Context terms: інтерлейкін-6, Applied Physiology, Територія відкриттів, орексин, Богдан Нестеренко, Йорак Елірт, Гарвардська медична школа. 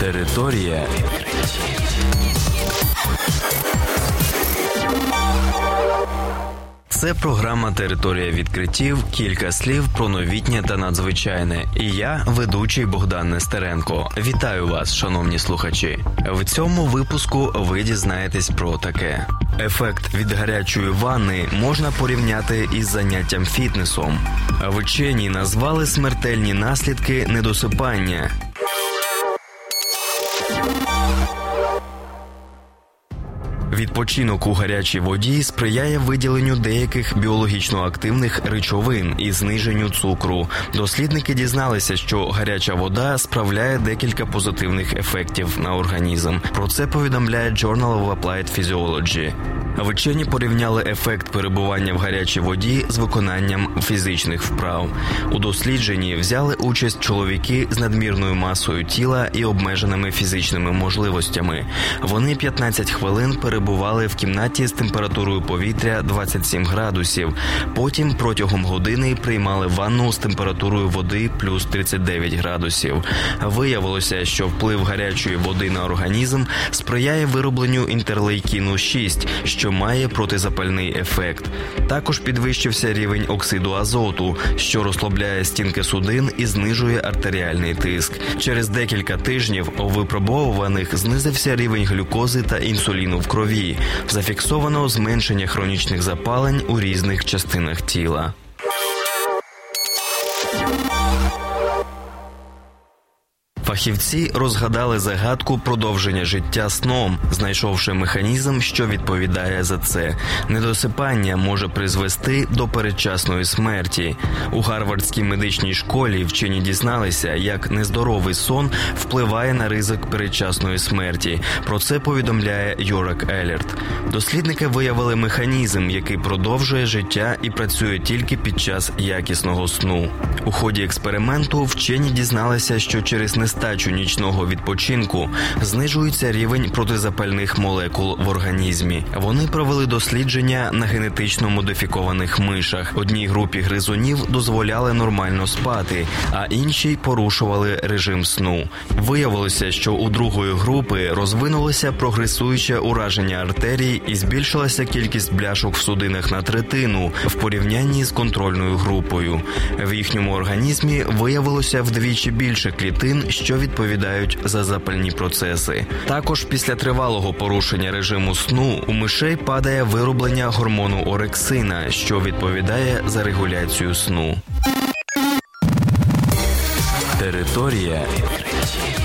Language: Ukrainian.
Територія відкриттів. Це програма «Територія відкриттів», кілька слів про новітнє та надзвичайне. І я, ведучий Богдан Нестеренко. Вітаю вас, шановні слухачі. В цьому випуску ви дізнаєтесь про таке. Ефект від гарячої ванни можна порівняти із заняттям фітнесом. Вчені назвали смертельні наслідки недосипання. Відпочинок у гарячій воді сприяє виділенню деяких біологічно активних речовин і зниженню цукру. Дослідники дізналися, що гаряча вода справляє декілька позитивних ефектів на організм. Про це повідомляє Journal of Applied Physiology. Вчені порівняли ефект перебування в гарячій воді з виконанням фізичних вправ. У дослідженні взяли участь чоловіки з надмірною масою тіла і обмеженими фізичними можливостями. Вони 15 хвилин перебували в кімнаті з температурою повітря 27 градусів. Потім протягом години приймали ванну з температурою води плюс 39 градусів. Виявилося, що вплив гарячої води на організм сприяє виробленню інтерлейкіну-6, що має протизапальний ефект. Також підвищився рівень оксиду азоту, що розслабляє стінки судин і знижує артеріальний тиск. Через декілька тижнів у випробовуваних знизився рівень глюкози та інсуліну в крові. Зафіксовано зменшення хронічних запалень у різних частинах тіла. Фахівці розгадали загадку продовження життя сном, знайшовши механізм, що відповідає за це. Недосипання може призвести до передчасної смерті. У Гарвардській медичній школі вчені дізналися, як нездоровий сон впливає на ризик передчасної смерті. Про це повідомляє Йорак Елірт. Дослідники виявили механізм, який продовжує життя і працює тільки під час якісного сну. У ході експерименту вчені дізналися, що через нестачу нічного відпочинку знижується рівень протизапальних молекул в організмі. Вони провели дослідження на генетично модифікованих мишах. Одній групі гризунів дозволяли нормально спати, а іншій порушували режим сну. Виявилося, що у другої групи розвинулося прогресуюче ураження артерій і збільшилася кількість бляшок в судинах на третину в порівнянні з контрольною групою. В їхньому організмі виявилося вдвічі більше клітин, що відповідають за запальні процеси. Також після тривалого порушення режиму сну у мишей падає вироблення гормону орексина, що відповідає за регуляцію сну. Територія відкриттів.